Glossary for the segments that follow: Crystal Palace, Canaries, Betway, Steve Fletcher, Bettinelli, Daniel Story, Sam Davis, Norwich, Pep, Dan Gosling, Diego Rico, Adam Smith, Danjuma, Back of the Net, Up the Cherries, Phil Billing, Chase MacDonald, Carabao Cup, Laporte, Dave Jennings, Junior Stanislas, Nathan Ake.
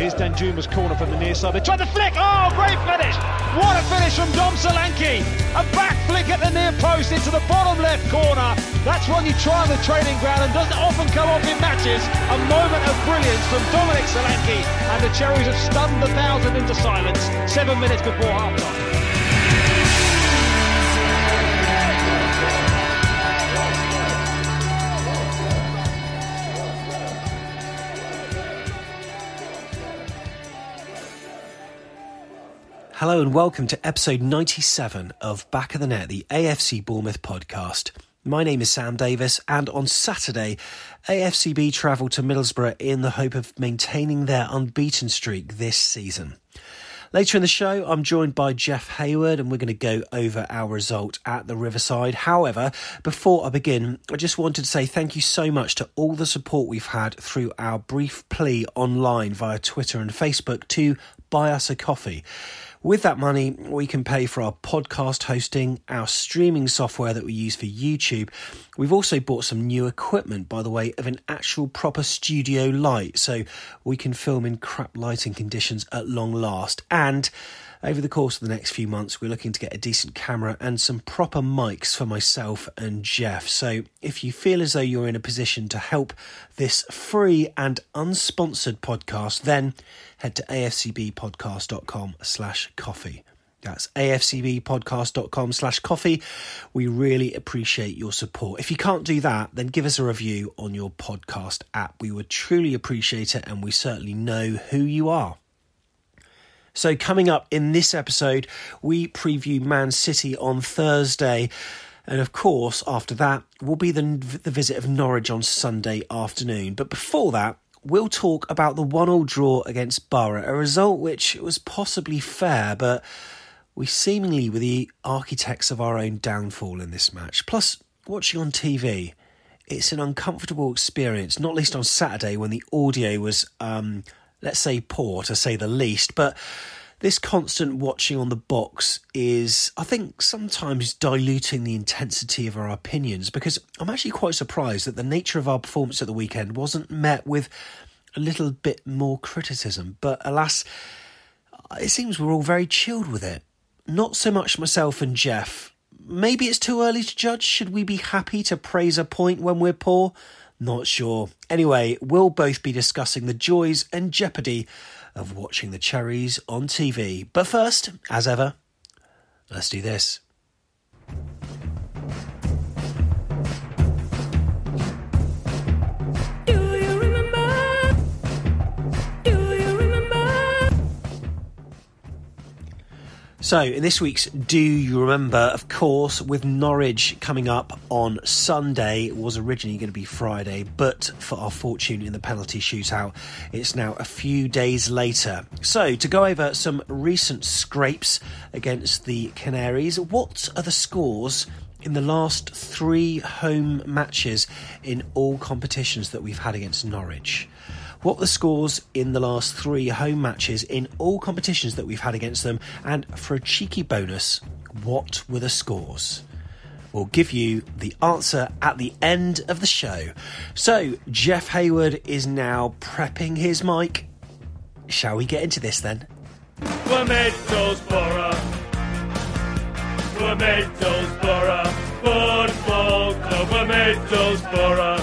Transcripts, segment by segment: Here's Danjuma's corner from the near side. They tried to flick. Oh, great finish. What a finish from Dom Solanke. A back flick at the near post into the bottom left corner. That's one you try on the training ground and doesn't often come off in matches. A moment of brilliance from Dominic Solanke. And the Cherries have stunned the thousand into silence 7 minutes before half-time. Hello and welcome to episode 97 of Back of the Net, the AFC Bournemouth podcast. My name is Sam Davis, and on Saturday, AFCB travel to Middlesbrough in the hope of maintaining their unbeaten streak this season. Later in the show, I'm joined by Jeff Hayward, and we're going to go over our result at the Riverside. However, before I begin, I just wanted to say thank you so much to all the support we've had through our brief plea online via Twitter and Facebook to buy us a coffee. With that money, we can pay for our podcast hosting, our streaming software that we use for YouTube. We've also bought some new equipment, by the way, of an actual proper studio light, so we can film in crap lighting conditions at long last. And over the course of the next few months, we're looking to get a decent camera and some proper mics for myself and Jeff. So if you feel as though you're in a position to help this free and unsponsored podcast, then head to afcbpodcast.com/coffee. That's afcbpodcast.com/coffee. We really appreciate your support. If you can't do that, then give us a review on your podcast app. We would truly appreciate it, and we certainly know who you are. So coming up in this episode, we preview Man City on Thursday. And of course, after that, will be the visit of Norwich on Sunday afternoon. But before that, we'll talk about the 1-1 draw against Borough, a result which was possibly fair, but we seemingly were the architects of our own downfall in this match. Plus, watching on TV, it's an uncomfortable experience, not least on Saturday when the audio was, let's say, poor, to say the least. But this constant watching on the box is, I think, sometimes diluting the intensity of our opinions, because I'm actually quite surprised that the nature of our performance at the weekend wasn't met with a little bit more criticism. But alas, it seems we're all very chilled with it. Not so much myself and Jeff. Maybe it's too early to judge. Should we be happy to praise a point when we're poor? Not sure. Anyway, we'll both be discussing the joys and jeopardy of watching the Cherries on TV. But first, as ever, let's do this. Do you remember? Do you remember? So, in this week's Do You Remember, of course, with Norwich coming up on Sunday, it was originally going to be Friday, but for our fortune in the penalty shootout, it's now a few days later. So, to go over some recent scrapes against the Canaries, what are the scores in the last three home matches in all competitions that we've had against Norwich. What the scores in the last three home matches in all competitions that we've had against them, and for a cheeky bonus, what were the scores? We'll give you the answer at the end of the show. So, Jeff Hayward is now prepping his mic. Shall we get into this then? We're Middlesbrough. We're Middlesbrough. Football Club. We're Middlesbrough.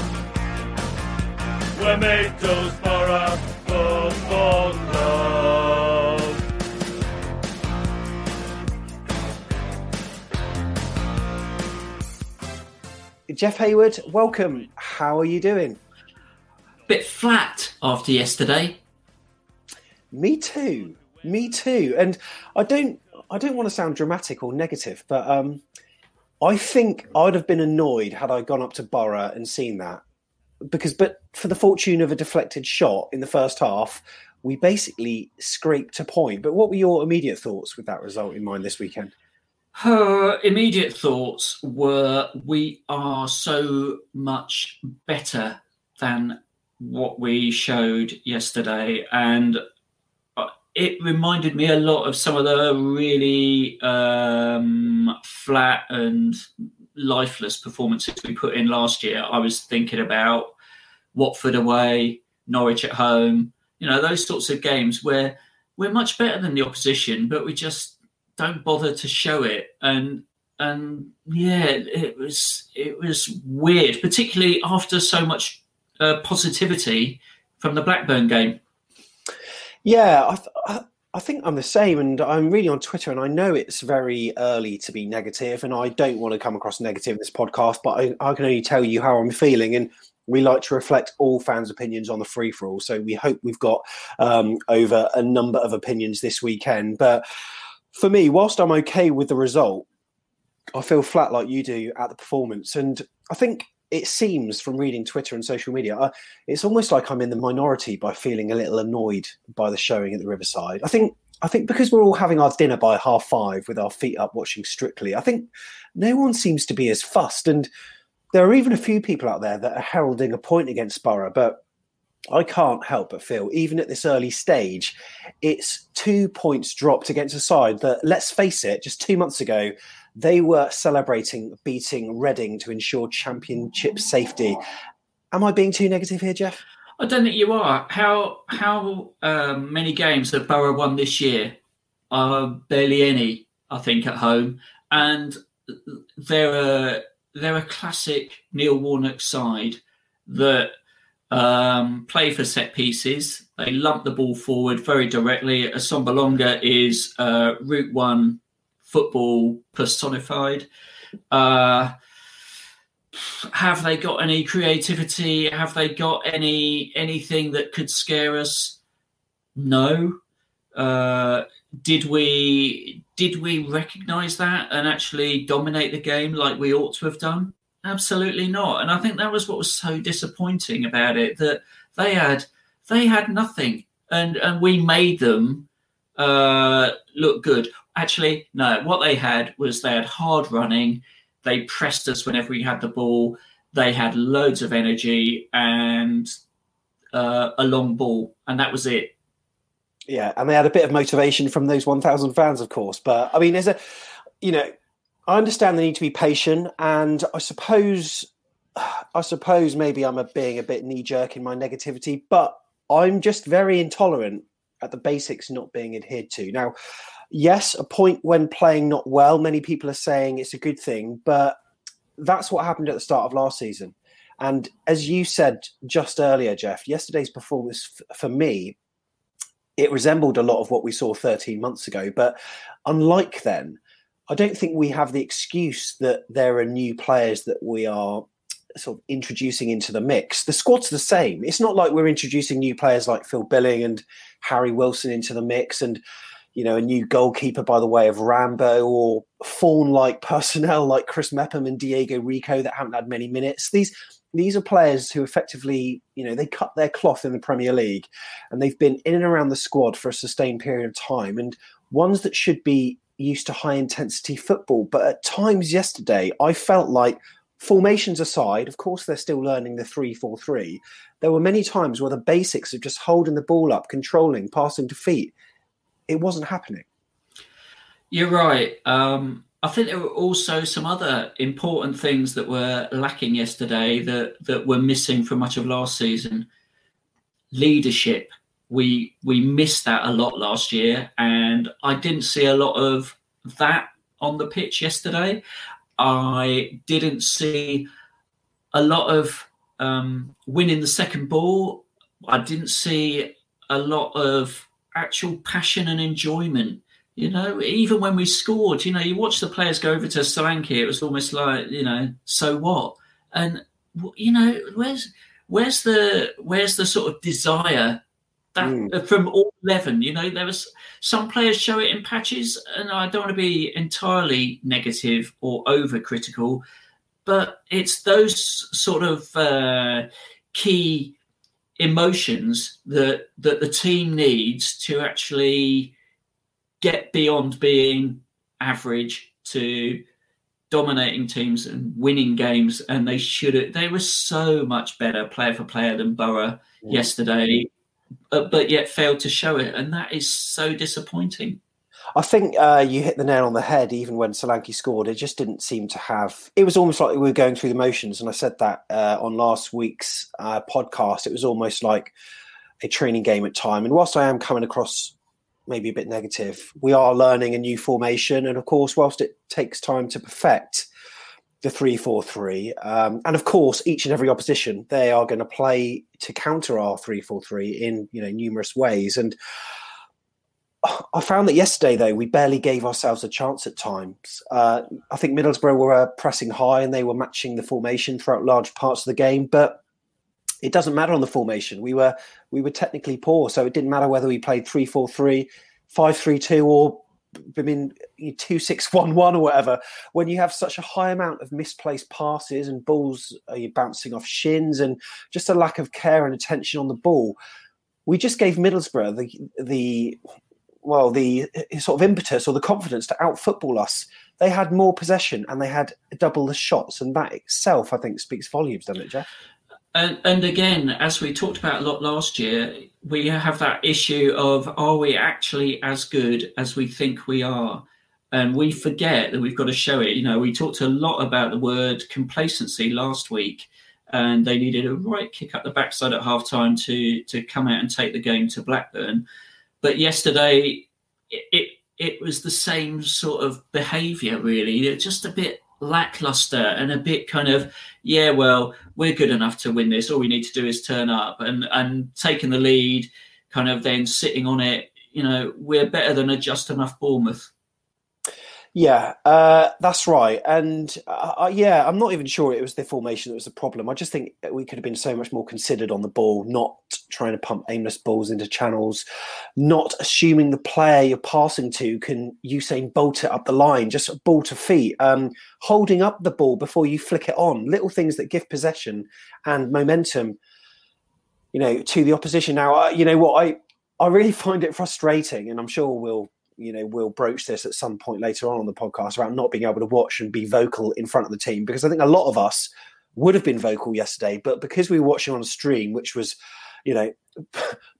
We're Middlesbrough Football Club. Jeff Hayward, welcome. How are you doing? Bit flat after yesterday. Me too. And I don't want to sound dramatic or negative, but I think I'd have been annoyed had I gone up to Borough and seen that. But for the fortune of a deflected shot in the first half, we basically scraped a point. But what were your immediate thoughts with that result in mind this weekend? Her immediate thoughts were, we are so much better than what we showed yesterday. And it reminded me a lot of some of the really flat and lifeless performances we put in last year. I was thinking about Watford away, Norwich at home, those sorts of games where we're much better than the opposition, but we just don't bother to show it. And yeah, it was weird, particularly after so much positivity from the Blackburn game. Yeah, I think I'm the same, and I'm really on Twitter, and I know it's very early to be negative, and I don't want to come across negative in this podcast, but I can only tell you how I'm feeling, and we like to reflect all fans' opinions on the free-for-all, so we hope we've got over a number of opinions this weekend. But for me, whilst I'm okay with the result, I feel flat like you do at the performance, and I think it seems from reading Twitter and social media, it's almost like I'm in the minority by feeling a little annoyed by the showing at the Riverside. I think because we're all having our dinner by 5:30 with our feet up watching Strictly, I think no one seems to be as fussed. And there are even a few people out there that are heralding a point against Borough, but I can't help but feel, even at this early stage, it's 2 points dropped against a side that, let's face it, just 2 months ago, they were celebrating beating Reading to ensure championship safety. Am I being too negative here, Jeff? I don't think you are. How many games have Borough won this year? Barely any, I think, at home. And they're a classic Neil Warnock side that play for set pieces. They lump the ball forward very directly. Assombalonga is Route 1 football personified. Have they got any creativity? Have they got anything that could scare us? No. Did we recognise that and actually dominate the game like we ought to have done? Absolutely not. And I think that was what was so disappointing about it, that they had nothing, and we made them look good. Actually, no, what they had hard running. They pressed us whenever we had the ball. They had loads of energy and a long ball, and that was it. Yeah, and they had a bit of motivation from those 1,000 fans, of course. But, I mean, there's I understand the need to be patient, and I suppose maybe I'm being a bit knee-jerk in my negativity, but I'm just very intolerant at the basics not being adhered to. Now, yes, a point when playing not well, many people are saying it's a good thing, but that's what happened at the start of last season. And as you said just earlier, Jeff, yesterday's performance for me, it resembled a lot of what we saw 13 months ago. But unlike then, I don't think we have the excuse that there are new players that we are sort of introducing into the mix. The squad's the same. It's not like we're introducing new players like Phil Billing and Harry Wilson into the mix, and a new goalkeeper by the way of Rambo, or fawn-like personnel like Chris Mepham and Diego Rico that haven't had many minutes. These are players who effectively, they cut their cloth in the Premier League, and they've been in and around the squad for a sustained period of time, and ones that should be used to high-intensity football. But at times yesterday, I felt like, formations aside, of course they're still learning the 3-4-3, there were many times where the basics of just holding the ball up, controlling, passing to feet, it wasn't happening. You're right. I think there were also some other important things that were lacking yesterday that were missing from much of last season. Leadership. We missed that a lot last year, and I didn't see a lot of that on the pitch yesterday. I didn't see a lot of winning the second ball. I didn't see a lot of actual passion and enjoyment. You know, even when we scored, you know, you watch the players go over to Solanke, it was almost like, you know, so what? And, you know, where's the sort of desire that from all 11? You know, there was some players show it in patches, and I don't want to be entirely negative or overcritical, but it's those sort of key emotions that the team needs to actually get beyond being average to dominating teams and winning games. And they were so much better player for player than Borough yesterday, but yet failed to show it. And that is so disappointing. I think you hit the nail on the head. Even when Solanke scored, it just didn't seem to have... It was almost like we were going through the motions. And I said that on last week's podcast. It was almost like a training game at time. And whilst I am coming across maybe a bit negative, we are learning a new formation. And of course, whilst it takes time to perfect the 3-4-3, and of course, each and every opposition, they are going to play to counter our 3-4-3 in, you know, numerous ways. And I found that yesterday, though, we barely gave ourselves a chance at times. I think Middlesbrough were pressing high, and they were matching the formation throughout large parts of the game. But it doesn't matter on the formation. We were technically poor, so it didn't matter whether we played 3-4-3, 5-3-2, or 2-6-1-1 or whatever. When you have such a high amount of misplaced passes and balls bouncing off shins and just a lack of care and attention on the ball, we just gave Middlesbrough the sort of impetus or the confidence to out-football us. They had more possession and they had double the shots, and that itself, I think, speaks volumes, doesn't it, Jeff? And again, as we talked about a lot last year, we have that issue of, are we actually as good as we think we are? And we forget that we've got to show it. You know, we talked a lot about the word complacency last week, and they needed a right kick up the backside at halftime to come out and take the game to Blackburn. But yesterday, it was the same sort of behaviour, really. It's just a bit lackluster and a bit kind of, yeah, well, we're good enough to win this, all we need to do is turn up, and taking the lead, kind of then sitting on it. You know, we're better than a just enough Bournemouth. Yeah, that's right. And yeah, I'm not even sure it was the formation that was the problem. I just think we could have been so much more considered on the ball, not trying to pump aimless balls into channels, not assuming the player you're passing to can Usain Bolt it up the line, just ball to feet, holding up the ball before you flick it on, little things that give possession and momentum, you know, to the opposition. Now, you know what, I really find it frustrating, and I'm sure we'll broach this at some point later on the podcast about not being able to watch and be vocal in front of the team, because I think a lot of us would have been vocal yesterday, but because we were watching on a stream, which was, you know,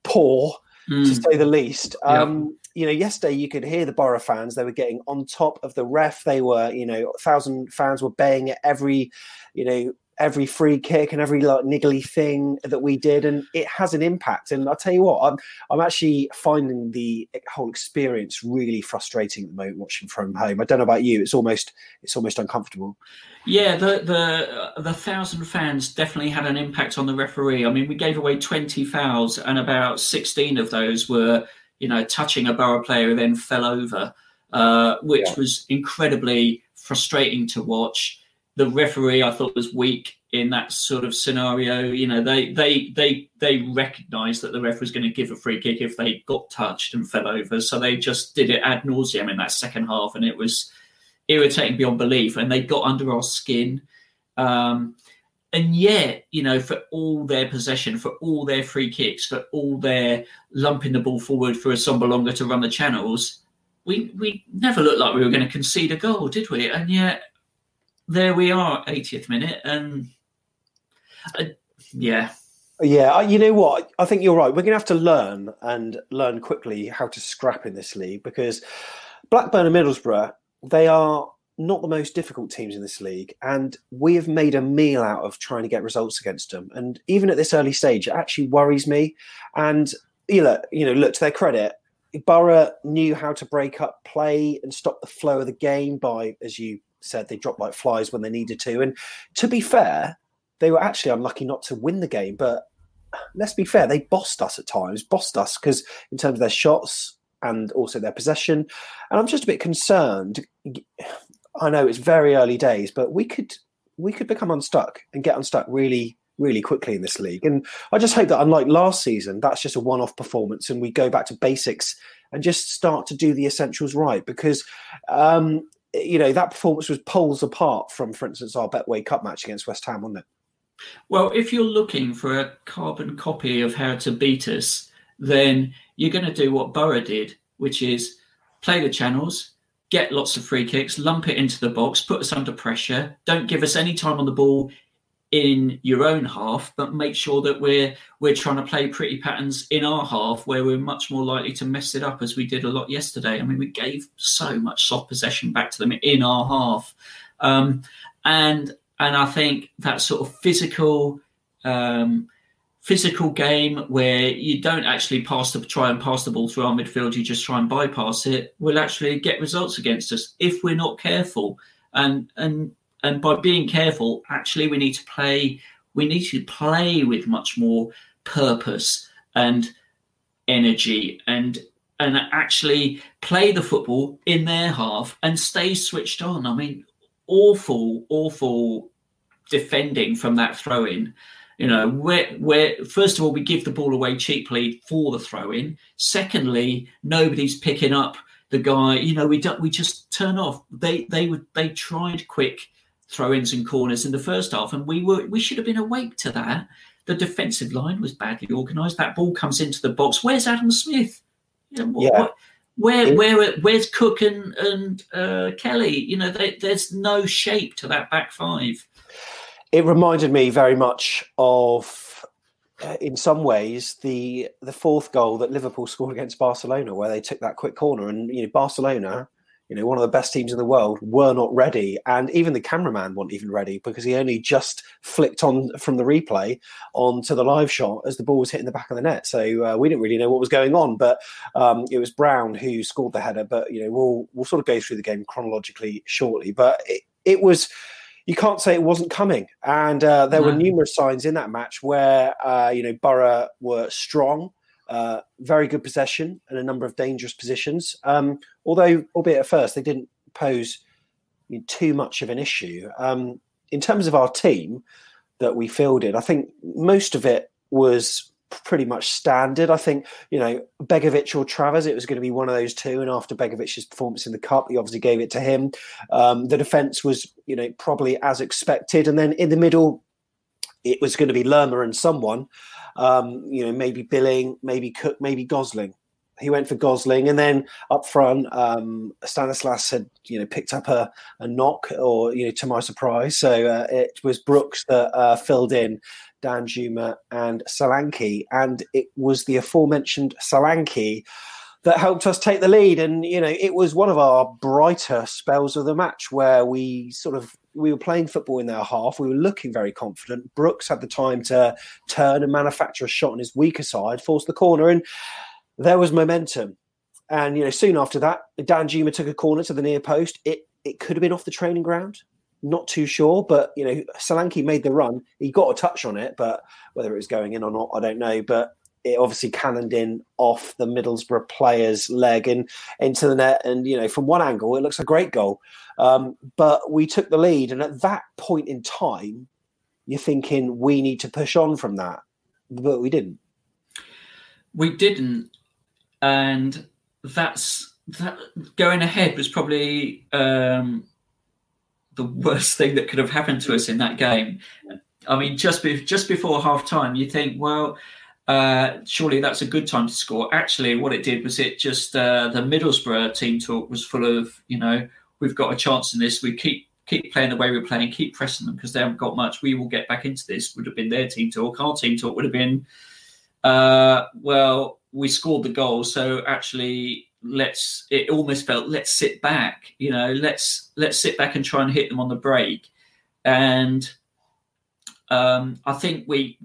poor, to say the least. Yeah. You know, yesterday you could hear the Borough fans. They were getting on top of the ref. They were, you know, 1,000 fans were baying at every free kick and every like niggly thing that we did, and it has an impact. And I'll tell you what, I'm actually finding the whole experience really frustrating at the moment, watching from home. I don't know about you, it's almost uncomfortable. Yeah, the 1,000 fans definitely had an impact on the referee. I mean, we gave away 20 fouls, and about 16 of those were, you know, touching a Borough player who then fell over, which was incredibly frustrating to watch. The referee, I thought, was weak in that sort of scenario. You know, they recognised that the ref was going to give a free kick if they got touched and fell over, so they just did it ad nauseum in that second half, and it was irritating beyond belief. And they got under our skin, and yet, you know, for all their possession, for all their free kicks, for all their lumping the ball forward for Assombalonga to run the channels, we never looked like we were going to concede a goal, did we? And yet there we are, 80th minute, and yeah. You know what? I think you're right. We're going to have to learn quickly how to scrap in this league, because Blackburn and Middlesbrough, they are not the most difficult teams in this league, and we have made a meal out of trying to get results against them. And even at this early stage, it actually worries me. And look, to their credit, Borough knew how to break up play and stop the flow of the game by, as you said, they dropped like flies when they needed to. And to be fair, they were actually unlucky not to win the game. But let's be fair, they bossed us because in terms of their shots and also their possession. And I'm just a bit concerned. I know it's very early days, but we could become unstuck and get unstuck really, really quickly in this league. And I just hope that, unlike last season, that's just a one-off performance and we go back to basics and just start to do the essentials right. Because, that performance was poles apart from, for instance, our Betway Cup match against West Ham, wasn't it? Well, if you're looking for a carbon copy of how to beat us, then you're going to do what Borough did, which is play the channels, get lots of free kicks, lump it into the box, put us under pressure, don't give us any time on the ball in your own half, but make sure that we're trying to play pretty patterns in our half where we're much more likely to mess it up, as we did a lot yesterday. I mean, we gave so much soft possession back to them in our half. And I think that sort of physical game where you don't actually try and pass the ball through our midfield, you just try and bypass it, will actually get results against us if we're not careful. And by being careful, actually, we need to play with much more purpose and energy and actually play the football in their half and stay switched on. I mean, awful defending from that throw-in. You know, where first of all, we give the ball away cheaply for the throw-in. Secondly, nobody's picking up the guy. You know, we just turn off. They tried quick throw-ins and corners in the first half, and we should have been awake to that. The defensive line was badly organised. That ball comes into the box. Where's Adam Smith? You know, where's Cook and Kelly? You know, there's no shape to that back five. It reminded me very much of, in some ways, the fourth goal that Liverpool scored against Barcelona, where they took that quick corner. And Barcelona, one of the best teams in the world, were not ready. And even the cameraman wasn't even ready, because he only just flicked on from the replay onto the live shot as the ball was hitting the back of the net. So we didn't really know what was going on, but it was Brown who scored the header. But, we'll sort of go through the game chronologically shortly. But it was... You can't say it wasn't coming. And there were numerous signs in that match where, Borough were strong, very good possession and a number of dangerous positions. Although, albeit at first, they didn't pose too much of an issue. In terms of our team that we fielded, I think most of it was pretty much standard. I think, Begovic or Travers, it was going to be one of those two. And after Begovic's performance in the Cup, he obviously gave it to him. The defence was, probably as expected. And then in the middle, it was going to be Lerma and someone, maybe Billing, maybe Cook, maybe Gosling. He went for Gosling. And then up front, Stanislas had, picked up a knock, or, to my surprise. So it was Brooks that filled in Danjuma and Solanke. And it was the aforementioned Solanke that helped us take the lead. And, it was one of our brighter spells of the match, where we were playing football in their half. We were looking very confident. Brooks had the time to turn and manufacture a shot on his weaker side, force the corner. And there was momentum. And, soon after that, Danjuma took a corner to the near post. It could have been off the training ground. Not too sure, but, Solanke made the run. He got a touch on it, but whether it was going in or not, I don't know. But it obviously cannoned in off the Middlesbrough player's leg and into the net. And, from one angle, it looks a great goal. But we took the lead. And at that point in time, you're thinking we need to push on from that. But we didn't. We didn't. And that going ahead was probably... the worst thing that could have happened to us in that game. I mean, just before half time, you think, well, Surely that's a good time to score. Actually, what it did was it just the Middlesbrough team talk was full of, you know, we've got a chance in this. We keep playing the way we're playing, keep pressing them because they haven't got much. We will get back into this. Would have been their team talk. Our team talk would have been, well, we scored the goal, so actually it almost felt let's sit back, you know, let's sit back and try and hit them on the break. And I think we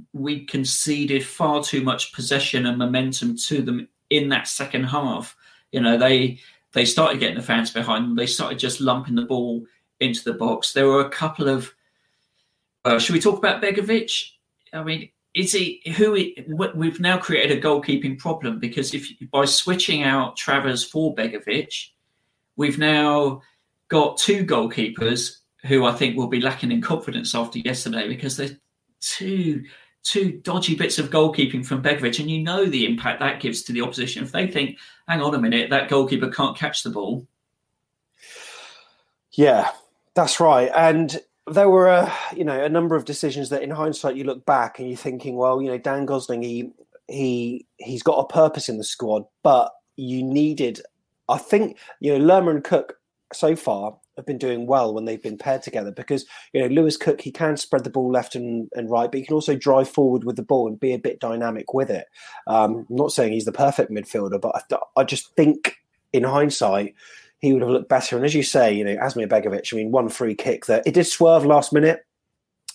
conceded far too much possession and momentum to them in that second half. You know, they started getting the fans behind them. They started just lumping the ball into the box. There were a couple of... should we talk about Begovic? I mean, we've now created a goalkeeping problem because by switching out Travers for Begovic, we've now got two goalkeepers who I think will be lacking in confidence after yesterday because they're two dodgy bits of goalkeeping from Begovic, and you know the impact that gives to the opposition. If they think, hang on a minute, that goalkeeper can't catch the ball. Yeah, that's right. And there were a number of decisions that in hindsight you look back and you're thinking, well, you know, Dan Gosling, he's got a purpose in the squad, but you needed, I think, you know, Lerma and Cook so far have been doing well when they've been paired together because, you know, Lewis Cook, he can spread the ball left and right, but he can also drive forward with the ball and be a bit dynamic with it. I'm not saying he's the perfect midfielder, but I just think in hindsight he would have looked better. And as you say, you know, Asmir Begovic, I mean, one free kick there. It did swerve last minute.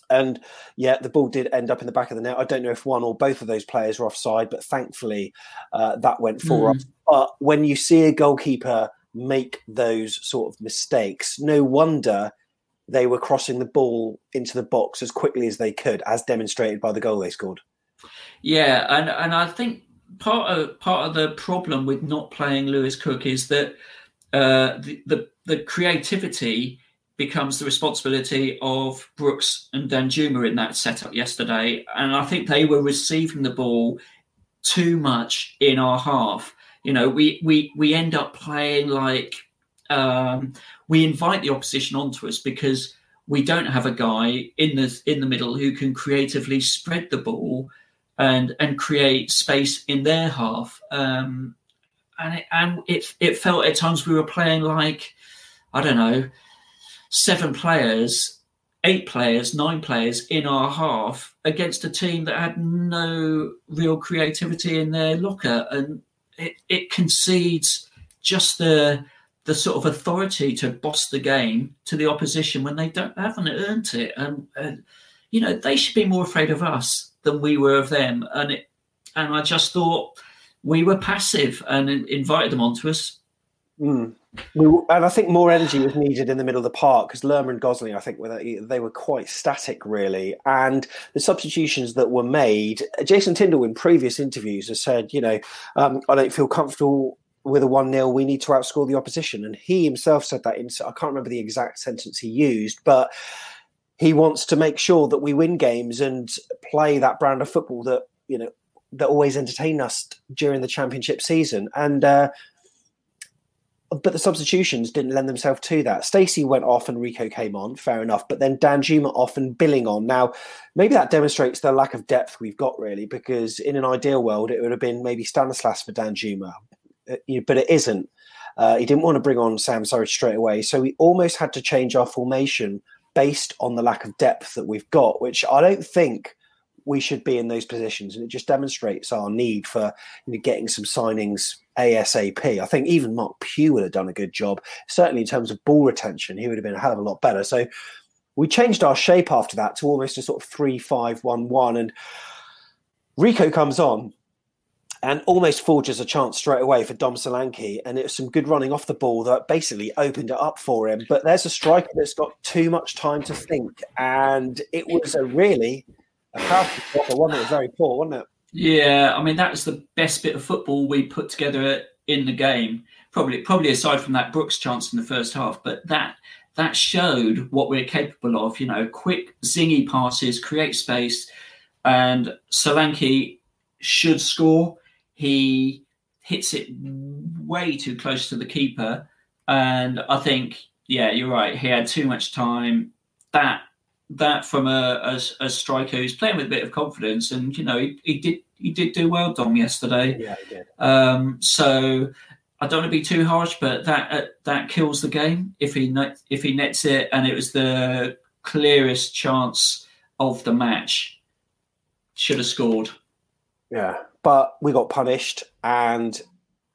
And yeah, the ball did end up in the back of the net. I don't know if one or both of those players were offside, but thankfully that went for us. But when you see a goalkeeper make those sort of mistakes, no wonder they were crossing the ball into the box as quickly as they could, as demonstrated by the goal they scored. Yeah, and I think part of the problem with not playing Lewis Cook is that the creativity becomes the responsibility of Brooks and Danjuma in that setup yesterday, and I think they were receiving the ball too much in our half. You know, we end up playing like we invite the opposition onto us because we don't have a guy in the middle who can creatively spread the ball and create space in their half. And it felt at times we were playing like, I don't know, 7 players, 8 players, 9 players in our half against a team that had no real creativity in their locker. And it concedes just the sort of authority to boss the game to the opposition when they haven't earned it. And you know, they should be more afraid of us than we were of them. And I just thought we were passive and invited them onto us. Mm. And I think more energy was needed in the middle of the park because Lerma and Gosling, I think, they were quite static, really. And the substitutions that were made, Jason Tindall in previous interviews has said, you know, I don't feel comfortable with a 1-0, we need to outscore the opposition. And he himself said that in, I can't remember the exact sentence he used, but he wants to make sure that we win games and play that brand of football that, you know, that always entertained us during the championship season. And, but the substitutions didn't lend themselves to that. Stacey went off and Rico came on, fair enough. But then Danjuma off and Billing on. Now, maybe that demonstrates the lack of depth we've got, really, because in an ideal world, it would have been maybe Stanislas for Danjuma. But it isn't. He didn't want to bring on Sam Surridge straight away. So we almost had to change our formation based on the lack of depth that we've got, which I don't think we should be in those positions. And it just demonstrates our need for, you know, getting some signings ASAP. I think even Mark Pugh would have done a good job. Certainly in terms of ball retention, he would have been a hell of a lot better. So we changed our shape after that to almost a sort of 3-5-1-1. And Rico comes on and almost forges a chance straight away for Dom Solanke. And it was some good running off the ball that basically opened it up for him. But there's a striker that's got too much time to think. And it was a really... the one that was very poor, wasn't it? Yeah, I mean, that was the best bit of football we put together in the game. Probably aside from that Brooks chance in the first half, but that showed what we're capable of. You know, quick, zingy passes, create space, and Solanke should score. He hits it way too close to the keeper, and I think, yeah, you're right. He had too much time. That that from a striker who's playing with a bit of confidence, and you know he did do well, Dom, yesterday. Yeah, he did. So I don't want to be too harsh, but that kills the game if he nets it, and it was the clearest chance of the match. Should have scored. Yeah, but we got punished, and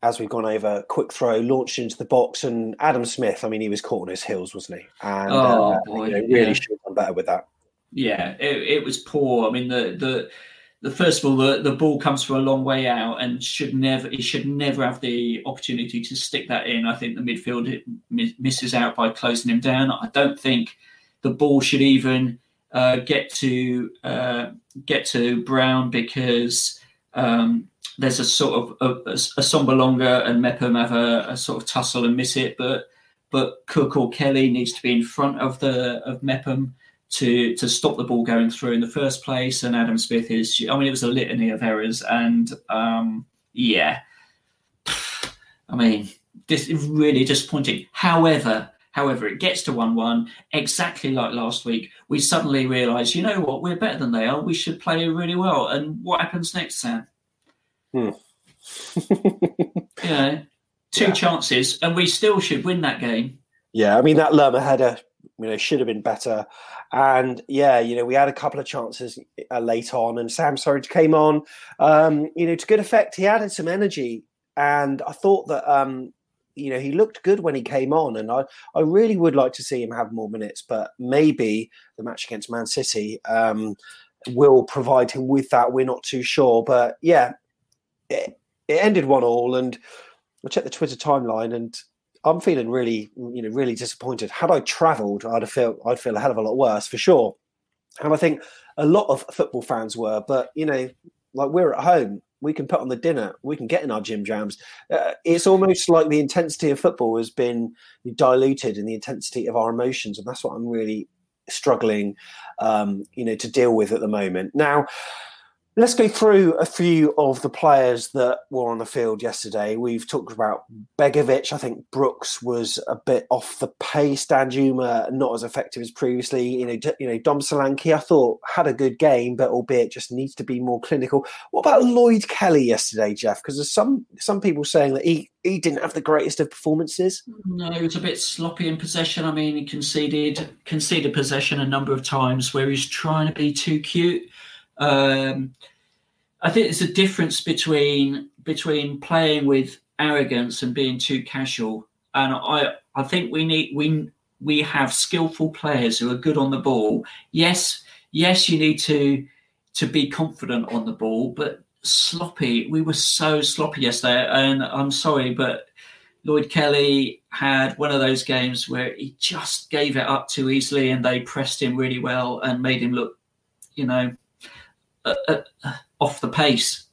as we've gone over, quick throw, launched into the box, and Adam Smith, I mean, he was caught on his heels, wasn't he? And really should have done better with that. Yeah, it was poor. I mean, the first of all, the ball comes from a long way out and should never have the opportunity to stick that in. I think the midfield misses out by closing him down. I don't think the ball should even get to Brown, because there's a sort of Assombalonga and Mepham have a sort of tussle and miss it, but Cook or Kelly needs to be in front of Mepham to stop the ball going through in the first place. And Adam Smith is, I mean, it was a litany of errors, and I mean, this is really disappointing. However, it gets to 1-1, exactly like last week. We suddenly realise, you know what, we're better than they are. We should play really well. And what happens next, Sam? Two chances, and we still should win that game. Yeah, I mean, that Lerma header, you know, should have been better. And, yeah, you know, we had a couple of chances late on, and Sam Surridge came on. You know, to good effect, he added some energy. And I thought that... you know, he looked good when he came on, and I really would like to see him have more minutes, but maybe the match against Man City will provide him with that. We're not too sure. But, yeah, it ended 1-1, and I checked the Twitter timeline, and I'm feeling really disappointed. Had I travelled, I'd feel a hell of a lot worse, for sure. And I think a lot of football fans were, but, you know, like, we're at home. We can put on the dinner. We can get in our gym jams. It's almost like the intensity of football has been diluted in the intensity of our emotions, and that's what I'm really struggling, to deal with at the moment. Now, let's go through a few of the players that were on the field yesterday. We've talked about Begovic. I think Brooks was a bit off the pace. Danjuma, not as effective as previously. You know, Dom Solanke, I thought, had a good game, but albeit just needs to be more clinical. What about Lloyd Kelly yesterday, Jeff? Because there's some people saying that he didn't have the greatest of performances. No, it was a bit sloppy in possession. I mean, he conceded possession a number of times where he's trying to be too cute. I think there's a difference between playing with arrogance and being too casual. And I think we have skillful players who are good on the ball. Yes, you need to be confident on the ball, but sloppy. We were so sloppy yesterday, and I'm sorry, but Lloyd Kelly had one of those games where he just gave it up too easily, and they pressed him really well and made him look, you know, off the pace.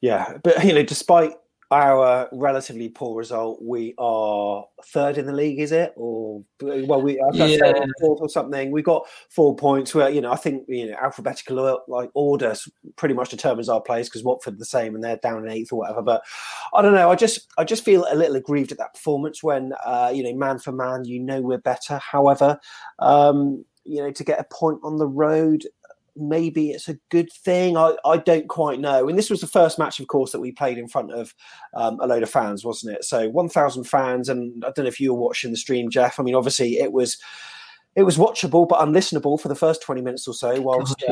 Yeah, but you know, despite our relatively poor result, we are third in the league, is it? Or fourth or something. We got 4 points. Where, you know, I think, you know, alphabetical like order pretty much determines our place, because Watford are the same and they're down in eighth or whatever. But I don't know. I just feel a little aggrieved at that performance. When you know, man for man, you know, we're better. However, you know, to get a point on the road, maybe it's a good thing. I don't quite know. And this was the first match, of course, that we played in front of a load of fans, wasn't it? So 1,000 fans, and I don't know if you were watching the stream, Jeff. I mean, obviously it was watchable but unlistenable for the first 20 minutes or so, whilst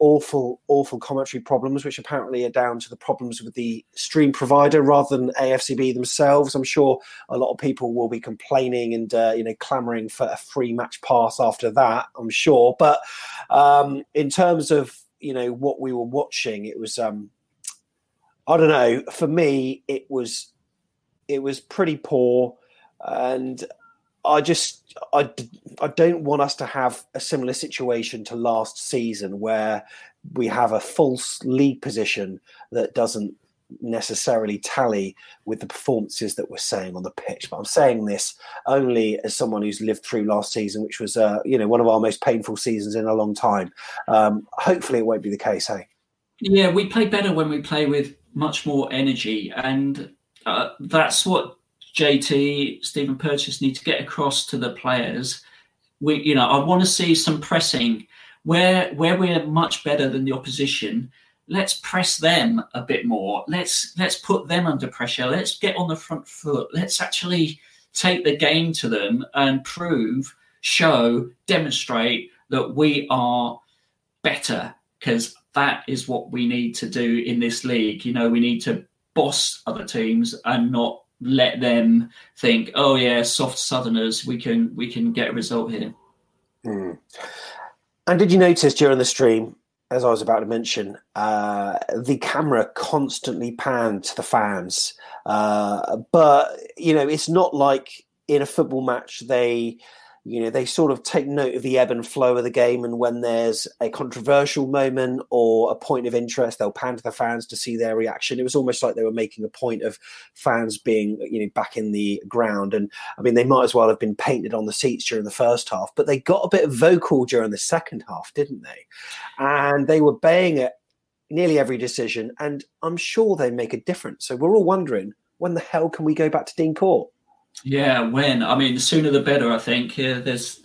awful commentary problems, which apparently are down to the problems with the stream provider rather than AFCB themselves. I'm sure a lot of people will be complaining and clamouring for a free match pass after that, I'm sure. But in terms of, you know, what we were watching, it was I don't know. For me, it was pretty poor, and I don't want us to have a similar situation to last season, where we have a false league position that doesn't necessarily tally with the performances that we're saying on the pitch. But I'm saying this only as someone who's lived through last season, which was one of our most painful seasons in a long time. Hopefully it won't be the case, hey? Yeah, we play better when we play with much more energy, and that's what JT, Stephen Purchase need to get across to the players. I want to see some pressing where we're much better than the opposition. Let's press them a bit more. Let's put them under pressure. Let's get on the front foot. Let's actually take the game to them and prove, show, demonstrate that we are better, because that is what we need to do in this league. You know, we need to boss other teams and not let them think, oh yeah, soft Southerners, we can get a result here. Mm. And did you notice during the stream, as I was about to mention, the camera constantly panned to the fans. But, you know, it's not like in a football match they sort of take note of the ebb and flow of the game, and when there's a controversial moment or a point of interest, they'll pan to the fans to see their reaction. It was almost like they were making a point of fans being, back in the ground. And I mean, they might as well have been painted on the seats during the first half, but they got a bit vocal during the second half, didn't they? And they were baying at nearly every decision, and I'm sure they make a difference. So we're all wondering, when the hell can we go back to Dean Court? Yeah, when? I mean, the sooner the better, I think. Yeah, there's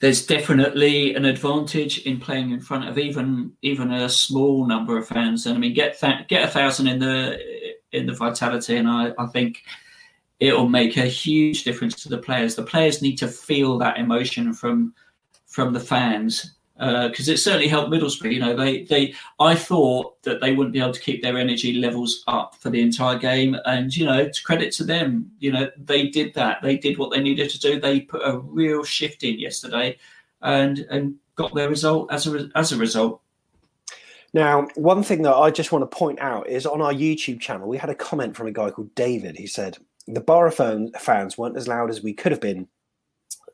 definitely an advantage in playing in front of even a small number of fans. And I mean, get 1,000 in the vitality, and I think it'll make a huge difference to the players. The players need to feel that emotion from the fans, because it certainly helped Middlesbrough. I thought that they wouldn't be able to keep their energy levels up for the entire game, and to credit to them, they did that. They did what they needed to do. They put a real shift in yesterday, and got their result as a result. Now, one thing that I just want to point out is on our YouTube channel, we had a comment from a guy called David. He said the Borough fans weren't as loud as we could have been,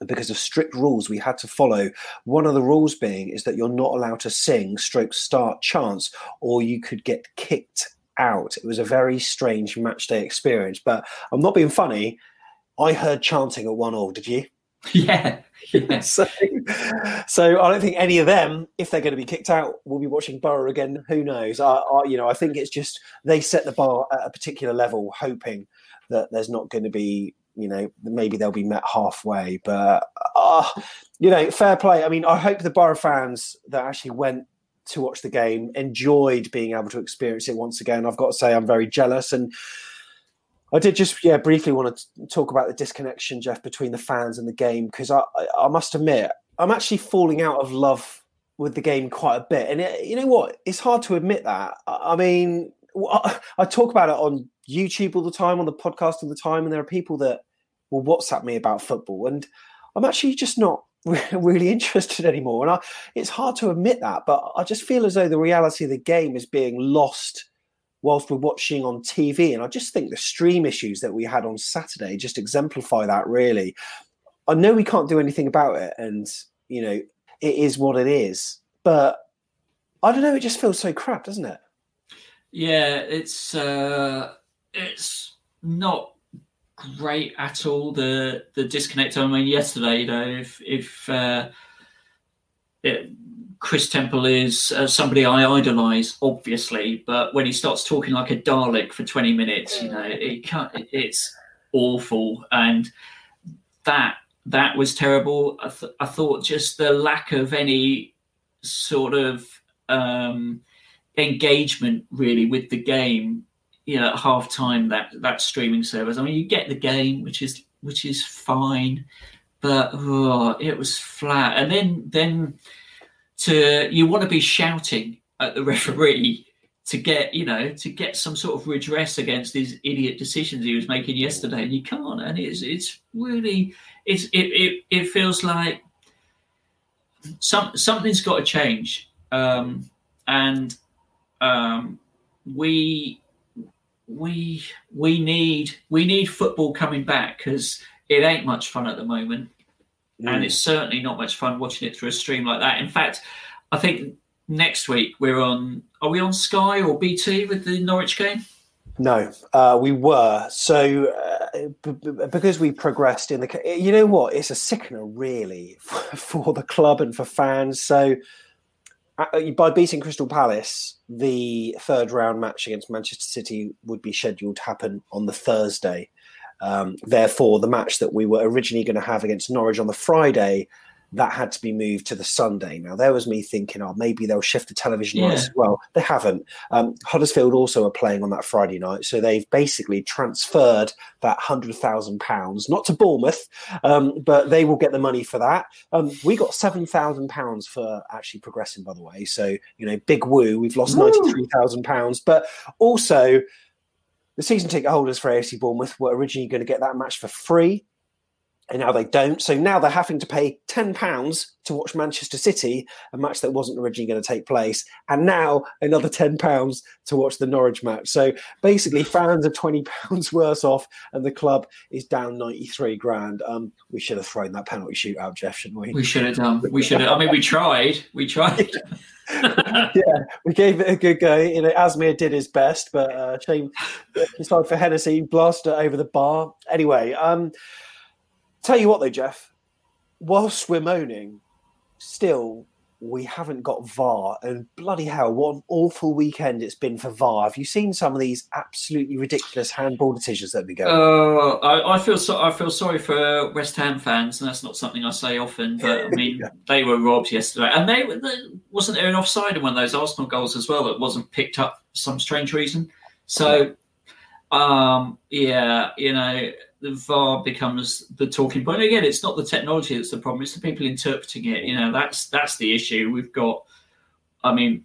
because of strict rules we had to follow. One of the rules being is that you're not allowed to sing /start chants, or you could get kicked out. It was a very strange match day experience, but I'm not being funny. I heard chanting at 1-1, did you? Yeah. So I don't think any of them, if they're going to be kicked out, will be watching Borough again. Who knows? I think it's just they set the bar at a particular level, hoping that there's not going to be, maybe they'll be met halfway, but, fair play. I mean, I hope the Borough fans that actually went to watch the game enjoyed being able to experience it once again. I've got to say, I'm very jealous. And I did just briefly want to talk about the disconnection, Jeff, between the fans and the game, because I must admit, I'm actually falling out of love with the game quite a bit. And you know what? It's hard to admit that. I mean, I talk about it on YouTube all the time, on the podcast all the time, and there are people that will WhatsApp me about football, and I'm actually just not really interested anymore. And it's hard to admit that, but I just feel as though the reality of the game is being lost whilst we're watching on TV. And I just think the stream issues that we had on Saturday just exemplify that, really. I know we can't do anything about it, and, it is what it is. But I don't know, it just feels so crap, doesn't it? Yeah, it's not great at all, the disconnect. I mean, yesterday, if Chris Temple is somebody I idolise, obviously, but when he starts talking like a Dalek for 20 minutes, it's awful, and that was terrible. I thought just the lack of any sort of engagement really with the game. At half time, that streaming service. I mean, you get the game, which is fine, but it was flat. And then you want to be shouting at the referee to get some sort of redress against these idiot decisions he was making yesterday, and you can't. And it really feels like something's got to change, We need football coming back, because it ain't much fun at the moment, and it's certainly not much fun watching it through a stream like that. In fact, I think next week are we on Sky or BT with the Norwich game? No, we were. So because we progressed in the, it's a sickener really for the club and for fans. So. By beating Crystal Palace, the third round match against Manchester City would be scheduled to happen on the Thursday. Therefore, the match that we were originally going to have against Norwich on the Friday that had to be moved to the Sunday. Now, there was me thinking, oh, maybe they'll shift the television rights as well. They haven't. Huddersfield also are playing on that Friday night, so they've basically transferred that £100,000, not to Bournemouth, but they will get the money for that. We got £7,000 for actually progressing, by the way. So, you know, big woo. We've lost £93,000. But also, the season ticket holders for AFC Bournemouth were originally going to get that match for free. And now they don't. So now they're having to pay £10 to watch Manchester City, a match that wasn't originally going to take place. And now another £10 to watch the Norwich match. So basically fans are £20 worse off and the club is down $93,000. We should have thrown that penalty shootout, Jeff, shouldn't we? We should have done. We should have. I mean, we tried. Yeah, we gave it a good go. You know, Asmir did his best, but shame aside for Hennessy, blaster over the bar. Anyway, tell you what though, Jeff, whilst we're moaning, still we haven't got VAR, and bloody hell, what an awful weekend it's been for VAR. Have you seen some of these absolutely ridiculous handball decisions that we go? Oh, I feel sorry for West Ham fans, and that's not something I say often, but I mean they were robbed yesterday, and wasn't there an offside in one of those Arsenal goals as well that wasn't picked up for some strange reason? So, you know, the VAR becomes the talking point. Again, it's not the technology that's the problem. It's the people interpreting it. You know, that's the issue. We've got, I mean,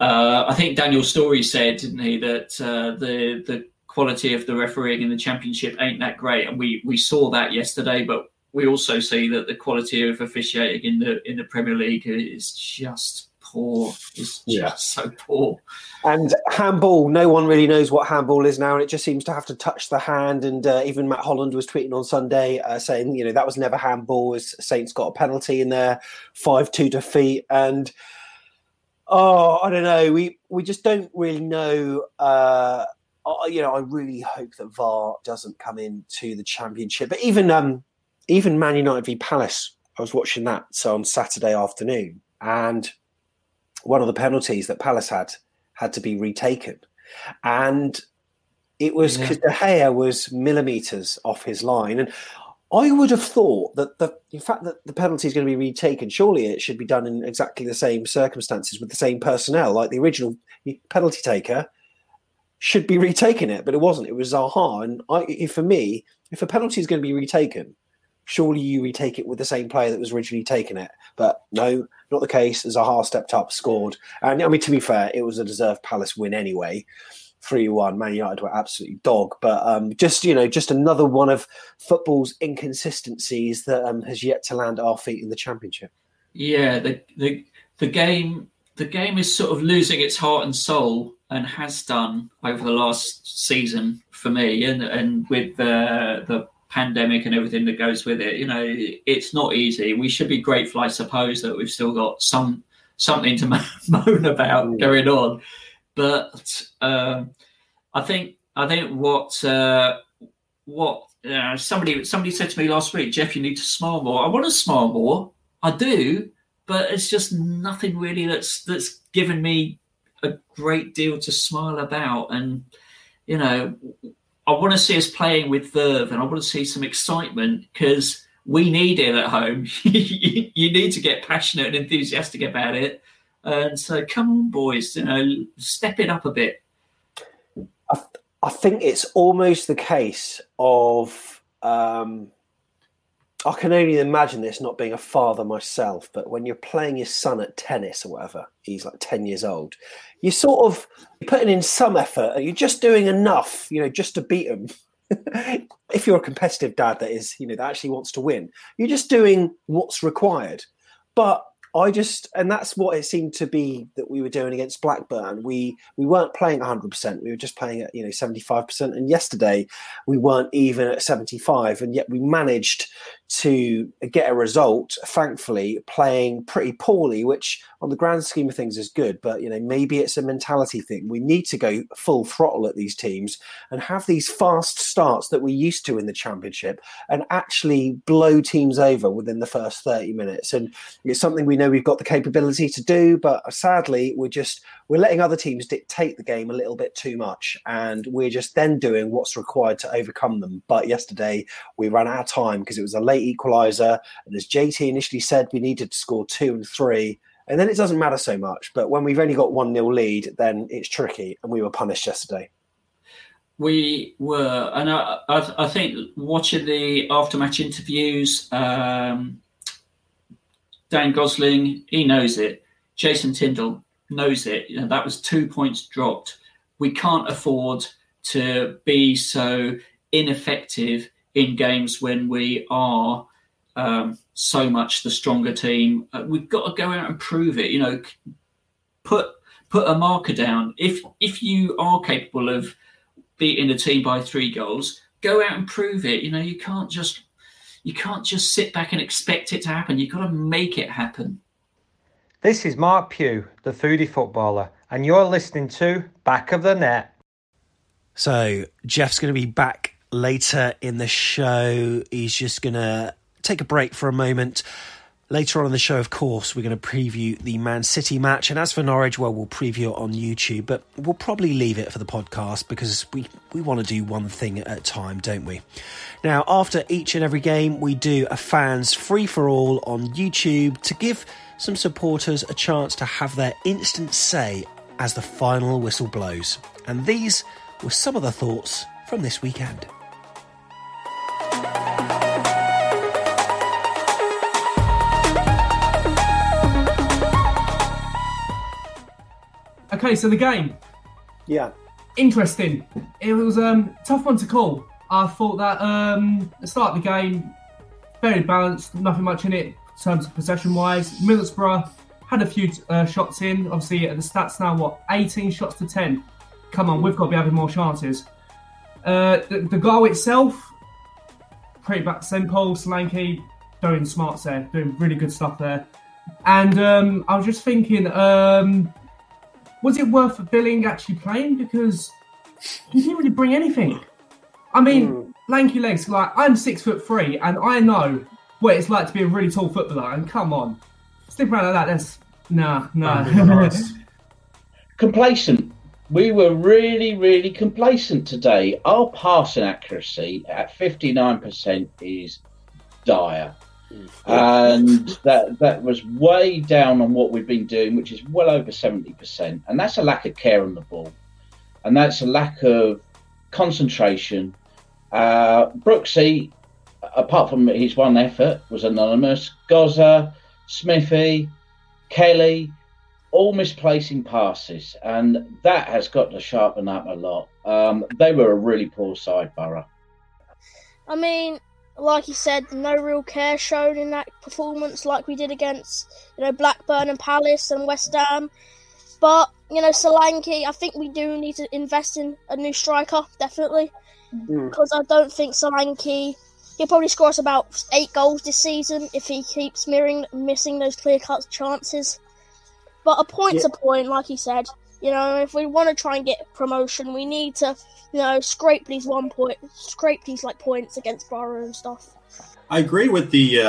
I think Daniel Story said, didn't he, that the quality of the refereeing in the Championship ain't that great. And we saw that yesterday, but we also see that the quality of officiating in the Premier League is just poor. It's just so poor. And handball, no one really knows what handball is now, and it just seems to have to touch the hand. And even Matt Holland was tweeting on Sunday saying, you know, that was never handball. Saints got a penalty in their 5-2 defeat. And, oh, I don't know. We just don't really know. You know, I really hope that VAR doesn't come into the Championship. But even Man United v Palace, I was watching that on Saturday afternoon. And one of the penalties that Palace had to be retaken. And it was because De Gea was millimetres off his line. And I would have thought that the fact that the penalty is going to be retaken, surely it should be done in exactly the same circumstances with the same personnel, like the original penalty taker should be retaking it, but it wasn't. It was Zaha. And for me, if a penalty is going to be retaken, surely you retake it with the same player that was originally taking it. But no, not the case. Zaha stepped up, scored. And, I mean, to be fair, it was a deserved Palace win anyway. 3-1. Man United were absolutely dog. But just another one of football's inconsistencies that has yet to land our feet in the Championship. Yeah, the game is sort of losing its heart and soul, and has done over the last season for me. And with the pandemic and everything that goes with it, you know, it's not easy. We should be grateful, I suppose, that we've still got something to moan about going on. But I think what somebody said to me last week, Jeff, you need to smile more. I want to smile more. I do, but it's just nothing really that's given me a great deal to smile about. And you know, I want to see us playing with verve, and I want to see some excitement, because we need it at home. You need to get passionate and enthusiastic about it. And so come on, boys, you know, step it up a bit. I think it's almost the case of I can only imagine this, not being a father myself, but when you're playing your son at tennis or whatever, he's like 10 years old, you're sort of putting in some effort and you're just doing enough, you know, just to beat him. If you're a competitive dad that is, you know, that actually wants to win, you're just doing what's required. But and that's what it seemed to be that we were doing against Blackburn. We weren't playing 100%. We were just playing at, you know, 75%. And yesterday we weren't even at 75%. And yet we managed to get a result, thankfully, playing pretty poorly, which on the grand scheme of things is good. But, you know, maybe it's a mentality thing. We need to go full throttle at these teams and have these fast starts that we're used to in the Championship and actually blow teams over within the first 30 minutes. And it's something we know we've got the capability to do, but sadly we're letting other teams dictate the game a little bit too much, and we're just then doing what's required to overcome them. But yesterday we ran out of time because it was a late equaliser. And as JT initially said, we needed to score 2 and 3. And then it doesn't matter so much. But when we've only got 1-0 lead, then it's tricky. And we were punished yesterday. We were. And I think watching the after-match interviews, Dan Gosling, he knows it. Jason Tindall knows it. You know, that was 2 points dropped. We can't afford to be so ineffective in games when we are so much the stronger team. We've got to go out and prove it. You know, put a marker down. If you are capable of beating a team by 3 goals, go out and prove it. You know, you can't just sit back and expect it to happen. You've got to make it happen. This is Mark Pugh, the foodie footballer, and you're listening to Back of the Net. So Jeff's going to be back later in the show. He's just going to take a break for a moment. Later on in the show, of course, we're going to preview the Man City match. And as for Norwich, well, we'll preview it on YouTube, but we'll probably leave it for the podcast because we want to do one thing at a time, don't we? Now, after each and every game, we do a fans free-for-all on YouTube to give some supporters a chance to have their instant say as the final whistle blows. And these were some of the thoughts from this weekend. Okay, so the game. Yeah. Interesting. It was a tough one to call. I thought that the start of the game, very balanced, nothing much in it in terms of possession-wise. Middlesbrough had a few shots in. Obviously, the stats now, 18 shots to 10. Come on, we've got to be having more chances. The goal itself, pretty back simple. Solanke doing smarts there, doing really good stuff there. And I was just thinking, was it worth Billing actually playing? Because he didn't really bring anything. I mean, lanky legs. Like, I'm 6'3", and I know what it's like to be a really tall footballer. And come on, stick around like that. That's nah. Complacent. We were really, really complacent today. Our passing accuracy at 59% is dire. And that was way down on what we've been doing, which is well over 70%. And that's a lack of care on the ball. And that's a lack of concentration. Brooksy, apart from his one effort, was anonymous. Gozza, Smithy, Kelly, all misplacing passes, and that has got to sharpen up a lot. They were a really poor side, Borough. I mean, like you said, no real care shown in that performance like we did against, Blackburn and Palace and West Ham. But, Solanke, I think we do need to invest in a new striker, definitely, because I don't think Solanke... He'll probably score us about 8 goals this season if he keeps missing those clear-cut chances. But a point's a point, like he said. If we want to try and get promotion, we need to, scrape these points against Borough and stuff. I agree with the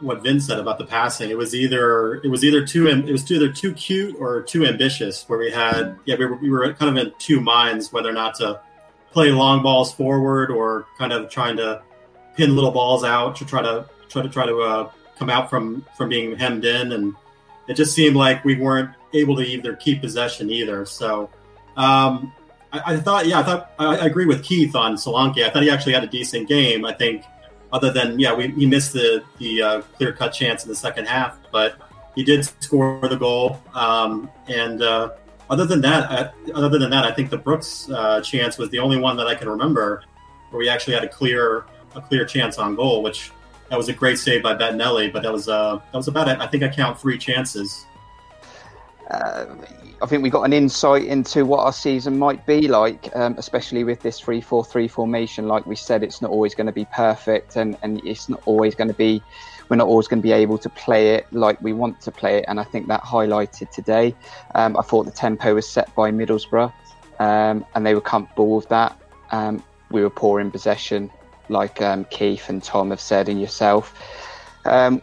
what Vin said about the passing. It was either too cute or too ambitious. Where we had we were kind of in two minds whether or not to play long balls forward or kind of trying to pin little balls out to try to come out from being hemmed in and. It just seemed like we weren't able to either keep possession either. So I agree with Keith on Solanke. I thought he actually had a decent game. I think other than, he missed the clear-cut chance in the second half, but he did score the goal. And other than that, I think the Brooks chance was the only one that I can remember where we actually had a clear chance on goal, which – that was a great save by Bettinelli, but that was about it. I think I count 3 chances. I think we got an insight into what our season might be like, especially with this 3-4-3 formation. Like we said, it's not always going to be perfect, and it's not always going to be. We're not always going to be able to play it like we want to play it, and I think that highlighted today. I thought the tempo was set by Middlesbrough, and they were comfortable with that. We were poor in possession. Like Keith and Tom have said, and yourself,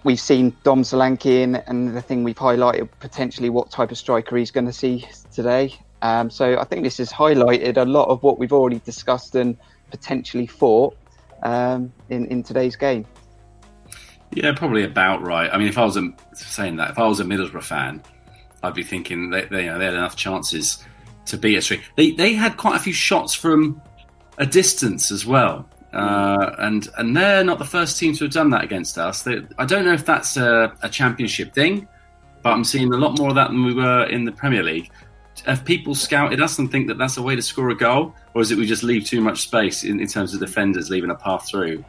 we've seen Dom Solanke in, and the thing we've highlighted potentially what type of striker he's going to see today. So I think this has highlighted a lot of what we've already discussed and potentially fought in today's game. Yeah, probably about right. I mean, if I was if I was a Middlesbrough fan, I'd be thinking they had enough chances to beat us. They had quite a few shots from a distance as well, and they're not the first team to have done that against us. I don't know if that's a championship thing, but I'm seeing a lot more of that than we were in the Premier League. Have people scouted us and think that that's a way to score a goal, or is it we just leave too much space in terms of defenders leaving a path through?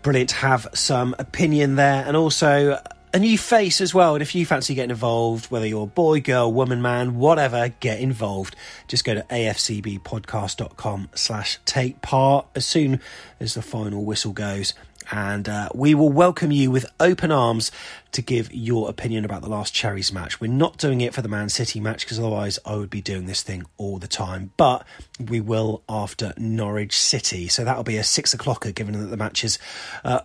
Brilliant to have some opinion there, and also a new face as well. And if you fancy getting involved, whether you're boy, girl, woman, man, whatever, get involved. Just go to afcbpodcast.com/take part as soon as the final whistle goes. And we will welcome you with open arms to give your opinion about the last Cherries match. We're not doing it for the Man City match because otherwise I would be doing this thing all the time. But we will after Norwich City. So that'll be a 6 o'clocker given that the match is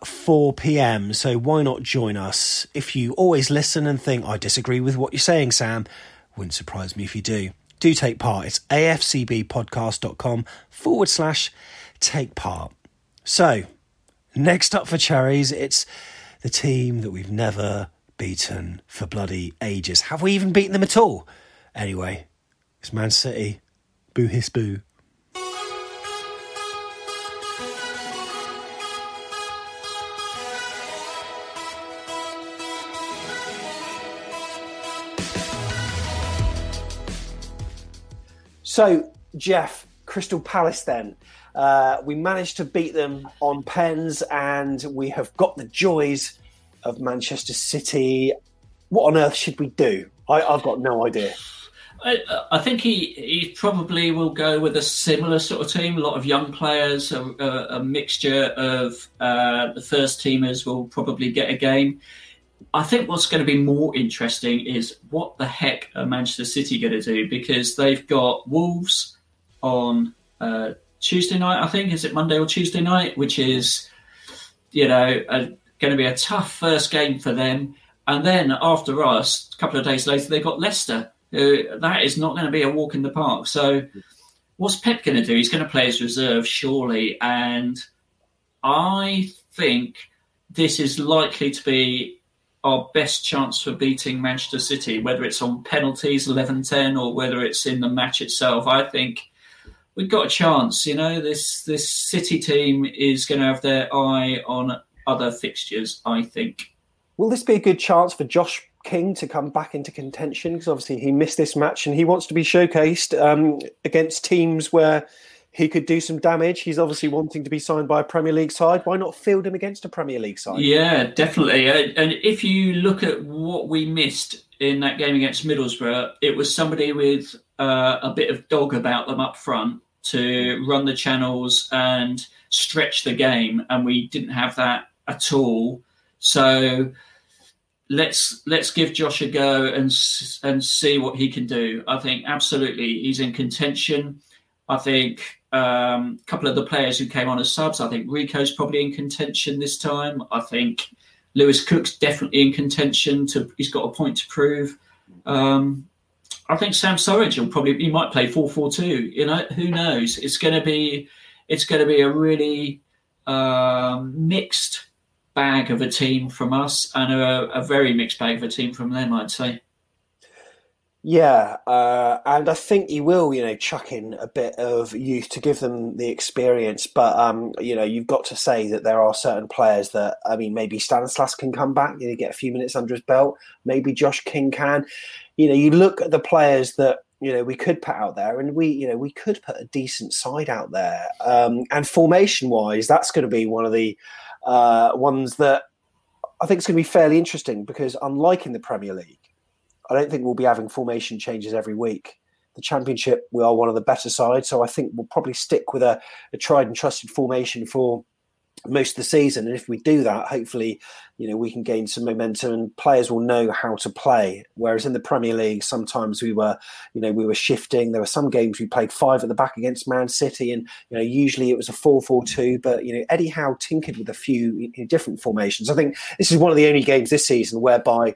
4 p.m. So why not join us? If you always listen and think, I disagree with what you're saying, Sam, wouldn't surprise me if you do. Do take part. It's afcbpodcast.com/take part. So... next up for Cherries, it's the team that we've never beaten for bloody ages. Have we even beaten them at all? Anyway, it's Man City. Boo hiss boo. So, Jeff, Crystal Palace then. We managed to beat them on pens and we have got the joys of Manchester City. What on earth should we do? I've got no idea. I think he probably will go with a similar sort of team. A lot of young players, a mixture of the first teamers will probably get a game. I think what's going to be more interesting is what the heck are Manchester City going to do, because they've got Wolves on... Tuesday night, I think. Is it Monday or Tuesday night? Which is, going to be a tough first game for them. And then after us, a couple of days later, they've got Leicester. That is not going to be a walk in the park. So what's Pep going to do? He's going to play his reserve, surely. And I think this is likely to be our best chance for beating Manchester City, whether it's on penalties, 11-10, or whether it's in the match itself. I think... we've got a chance, This City team is going to have their eye on other fixtures, I think. Will this be a good chance for Josh King to come back into contention? Because obviously he missed this match and he wants to be showcased against teams where he could do some damage. He's obviously wanting to be signed by a Premier League side. Why not field him against a Premier League side? Yeah, definitely. And if you look at what we missed in that game against Middlesbrough, it was somebody with a bit of dog about them up front to run the channels and stretch the game, and we didn't have that at all. So let's give Josh a go and see what he can do. I think absolutely he's in contention. I think a couple of the players who came on as subs, I think Rico's probably in contention this time. I think Lewis Cook's definitely in contention. He's got a point to prove. I think Sam Surridge will he might play 4-4-2. Who knows? It's going to be a really mixed bag of a team from us and a very mixed bag of a team from them, I'd say. Yeah, and I think he will, chuck in a bit of youth to give them the experience. But, you've got to say that there are certain players that, maybe Stanislas can come back, get a few minutes under his belt. Maybe Josh King can. You look at the players that, we could put out there, and we could put a decent side out there. And formation-wise, that's going to be one of the ones that I think is going to be fairly interesting, because unlike in the Premier League, I don't think we'll be having formation changes every week. The Championship, we are one of the better sides, so I think we'll probably stick with a tried and trusted formation for most of the season. And if we do that, hopefully, we can gain some momentum and players will know how to play. Whereas in the Premier League, sometimes we were shifting. There were some games we played 5 at the back against Man City, and usually it was a 4-4-2. But Eddie Howe tinkered with a few different formations. I think this is one of the only games this season whereby.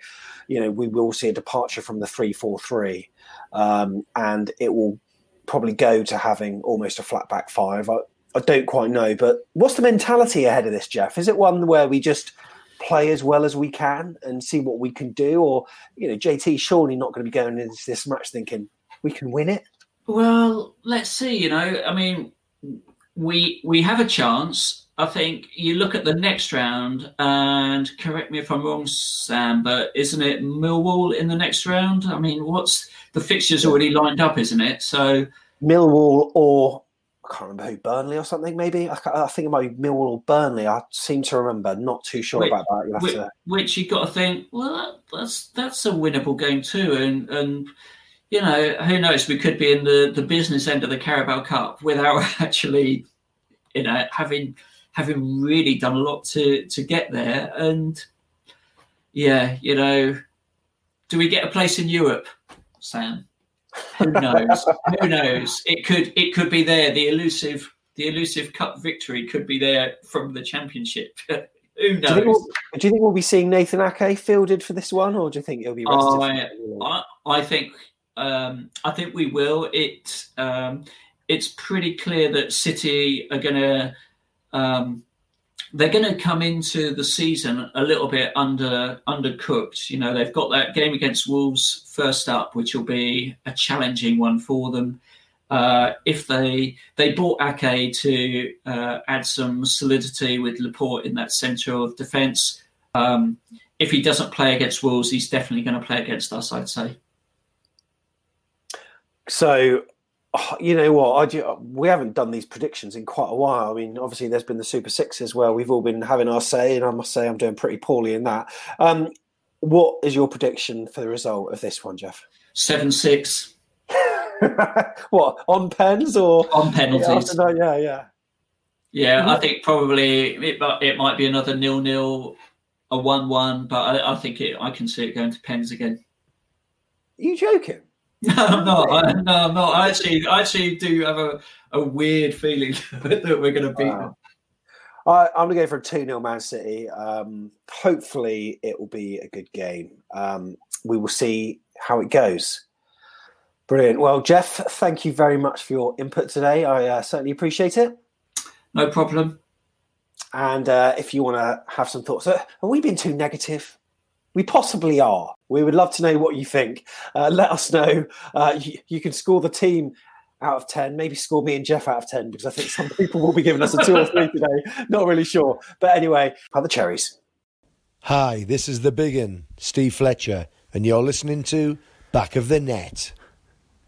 We will see a departure from the 3-4-3, and it will probably go to having almost a flat back 5. I don't quite know, but what's the mentality ahead of this, Jeff? Is it one where we just play as well as we can and see what we can do? Or, you know, JT's surely not going to be going into this match thinking we can win it. Well, let's see, you know, I mean, we have a chance. I think you look at the next round, and correct me if I'm wrong, Sam, but isn't it Millwall in the next round? I mean, what's the fixture's already lined up, isn't it? So Millwall or I can't remember who, Burnley or something, maybe? I think it might be Millwall or Burnley. I seem to remember. Not too sure about that. Which you've got to think, well, that's a winnable game too. And you know, who knows? We could be in the business end of the Carabao Cup without actually, you know, having really done a lot to get there. And, yeah, you know, do we get a place in Europe, Sam? Who knows? Who knows? It could be there. The elusive cup victory could be there from the Championship. Who knows? Do you think we'll be seeing Nathan Ake fielded for this one, or do you think he'll be rested? I think we will. It's pretty clear that City are going to they're going to come into the season a little bit undercooked. You know, they've got that game against Wolves first up, which will be a challenging one for them. If they bought Ake to add some solidity with Laporte in that centre of defence. If he doesn't play against Wolves, he's definitely going to play against us, I'd say. So, you know what? We haven't done these predictions in quite a while. I mean, obviously, there's been the Super Sixes where we've all been having our say, and I must say I'm doing pretty poorly in that. What is your prediction for the result of this one, Jeff? 7-6. What, on pens or? On penalties. Yeah, I think probably it might be another 0-0, a 1-1, but I can see it going to pens again. Are you joking? No, I'm not. I actually do have a weird feeling that we're going to beat them. I'm going to go for a 2-0 Man City. Hopefully, it will be a good game. We will see how it goes. Brilliant. Well, Jeff, thank you very much for your input today. I certainly appreciate it. No problem. And if you want to have some thoughts, have we been too negative? We possibly are. We would love to know what you think. Let us know. You can score the team out of 10. Maybe score me and Jeff out of 10, because I think some people will be giving us a 2 or 3 today. Not really sure. But anyway, have the Cherries. Hi, this is the big un, Steve Fletcher, and you're listening to Back of the Net.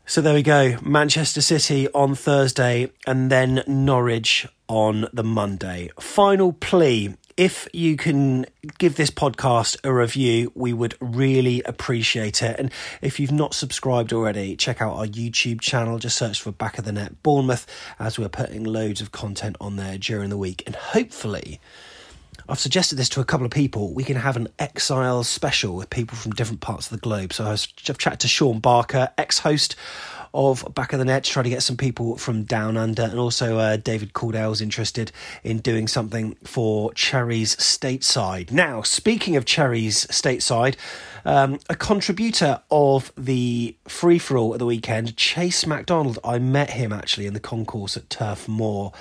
So there we go. Manchester City on Thursday and then Norwich on the Monday. Final plea. If you can give this podcast a review, we would really appreciate it. And if you've not subscribed already, check out our YouTube channel. Just search for Back of the Net Bournemouth, as we're putting loads of content on there during the week. And hopefully, I've suggested this to a couple of people, we can have an exile special with people from different parts of the globe. So I've chatted to Sean Barker, ex-host of Back of the Net, to try to get some people from down under, and also David Caldell's interested in doing something for Cherries Stateside. Now, speaking of Cherries Stateside, a contributor of the free-for-all at the weekend, Chase MacDonald, I met him actually in the concourse at Turf Moor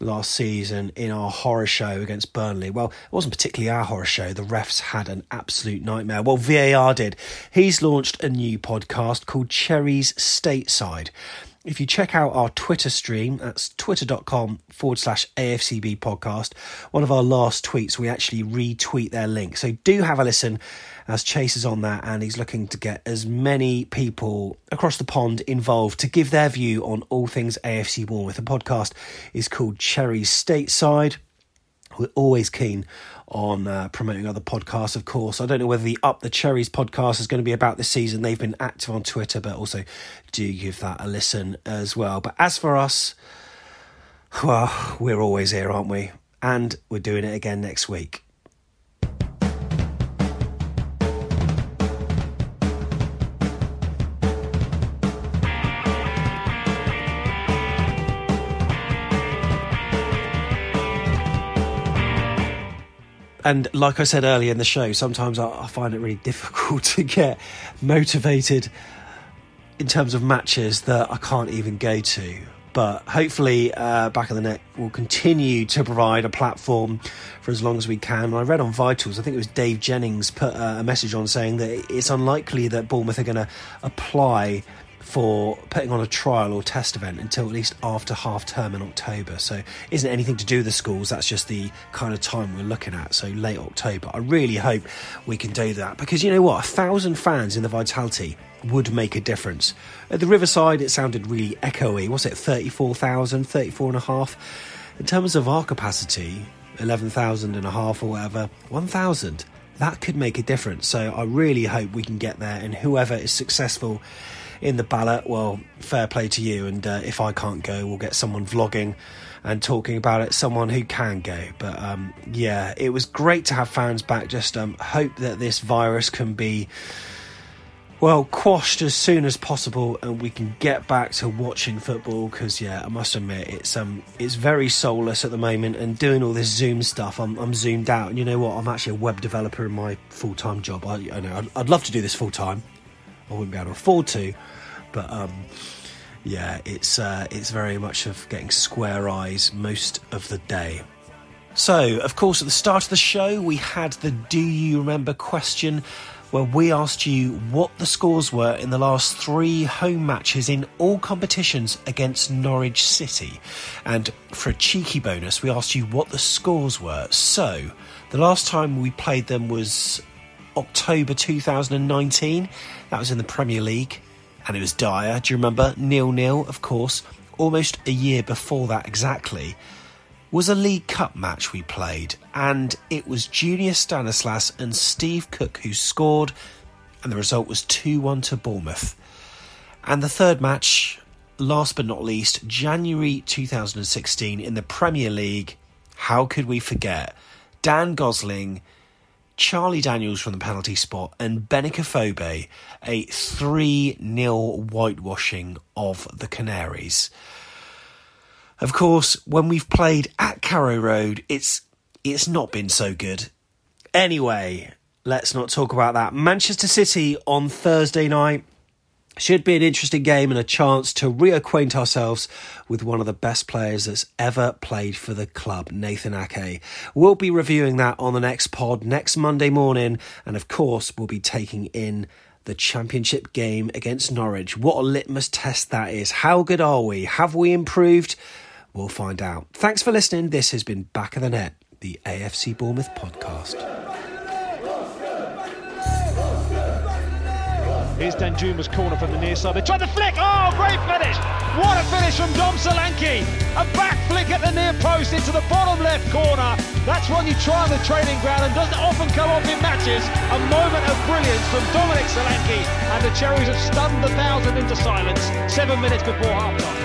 last season in our horror show against Burnley. Well, it wasn't particularly our horror show. The refs had an absolute nightmare. Well, VAR did. He's launched a new podcast called Cherries Stateside. If you check out our Twitter stream, that's twitter.com/AFCB podcast. One of our last tweets, we actually retweet their link. So do have a listen, as Chase is on that, and he's looking to get as many people across the pond involved to give their view on all things AFC Bournemouth. The podcast is called Cherries Stateside. We're always keen on promoting other podcasts, of course. I don't know whether the Up the Cherries podcast is going to be about this season. They've been active on Twitter, but also do give that a listen as well. But as for us, well, we're always here, aren't we? And we're doing it again next week. And like I said earlier in the show, sometimes I find it really difficult to get motivated in terms of matches that I can't even go to. But hopefully Back of the Net will continue to provide a platform for as long as we can. And I read on Vitals, I think it was Dave Jennings put a message on saying that it's unlikely that Bournemouth are going to apply for putting on a trial or test event until at least after half term in October. So it isn't anything to do with the schools, that's just the kind of time we're looking at, so late October. I really hope we can do that, because you know what, 1,000 fans in the Vitality would make a difference. At the Riverside it sounded really echoey, was it 34,000, 34,500? In terms of our capacity, 11,500 or whatever, 1,000, that could make a difference. So I really hope we can get there, and whoever is successful in the ballot, well, fair play to you. And if I can't go, we'll get someone vlogging and talking about it, someone who can go. But yeah, it was great to have fans back. Just hope that this virus can be, well, quashed as soon as possible and we can get back to watching football, because yeah, I must admit it's very soulless at the moment, and doing all this Zoom stuff, I'm zoomed out. And you know what, I'm actually a web developer in my full-time job. I know I'd love to do this full-time, I wouldn't be able to afford to, but yeah, it's very much of getting square eyes most of the day. So, of course, at the start of the show, we had the Do You Remember question, where we asked you what the scores were in the last 3 home matches in all competitions against Norwich City. And for a cheeky bonus, we asked you what the scores were. So, the last time we played them was October 2019. That was in the Premier League, and it was dire. Do you remember? 0-0, of course. Almost a year before that exactly was a League Cup match we played, and it was Junior Stanislas and Steve Cook who scored, and the result was 2-1 to Bournemouth. And the third match, last but not least, January 2016 in the Premier League. How could we forget? Dan Gosling, Charlie Daniels from the penalty spot, and Benicophobia, a 3-0 whitewashing of the Canaries. Of course, when we've played at Carrow Road, it's not been so good. Anyway, let's not talk about that. Manchester City on Thursday night. Should be an interesting game and a chance to reacquaint ourselves with one of the best players that's ever played for the club, Nathan Ake. We'll be reviewing that on the next pod next Monday morning. And of course, we'll be taking in the championship game against Norwich. What a litmus test that is. How good are we? Have we improved? We'll find out. Thanks for listening. This has been Back of the Net, the AFC Bournemouth podcast. Here's Danjuma's corner from the near side. They tried to flick. Oh, great finish. What a finish from Dom Solanke. A back flick at the near post into the bottom left corner. That's one you try on the training ground and doesn't often come off in matches. A moment of brilliance from Dominic Solanke. And the Cherries have stunned the thousand into silence 7 minutes before half-time.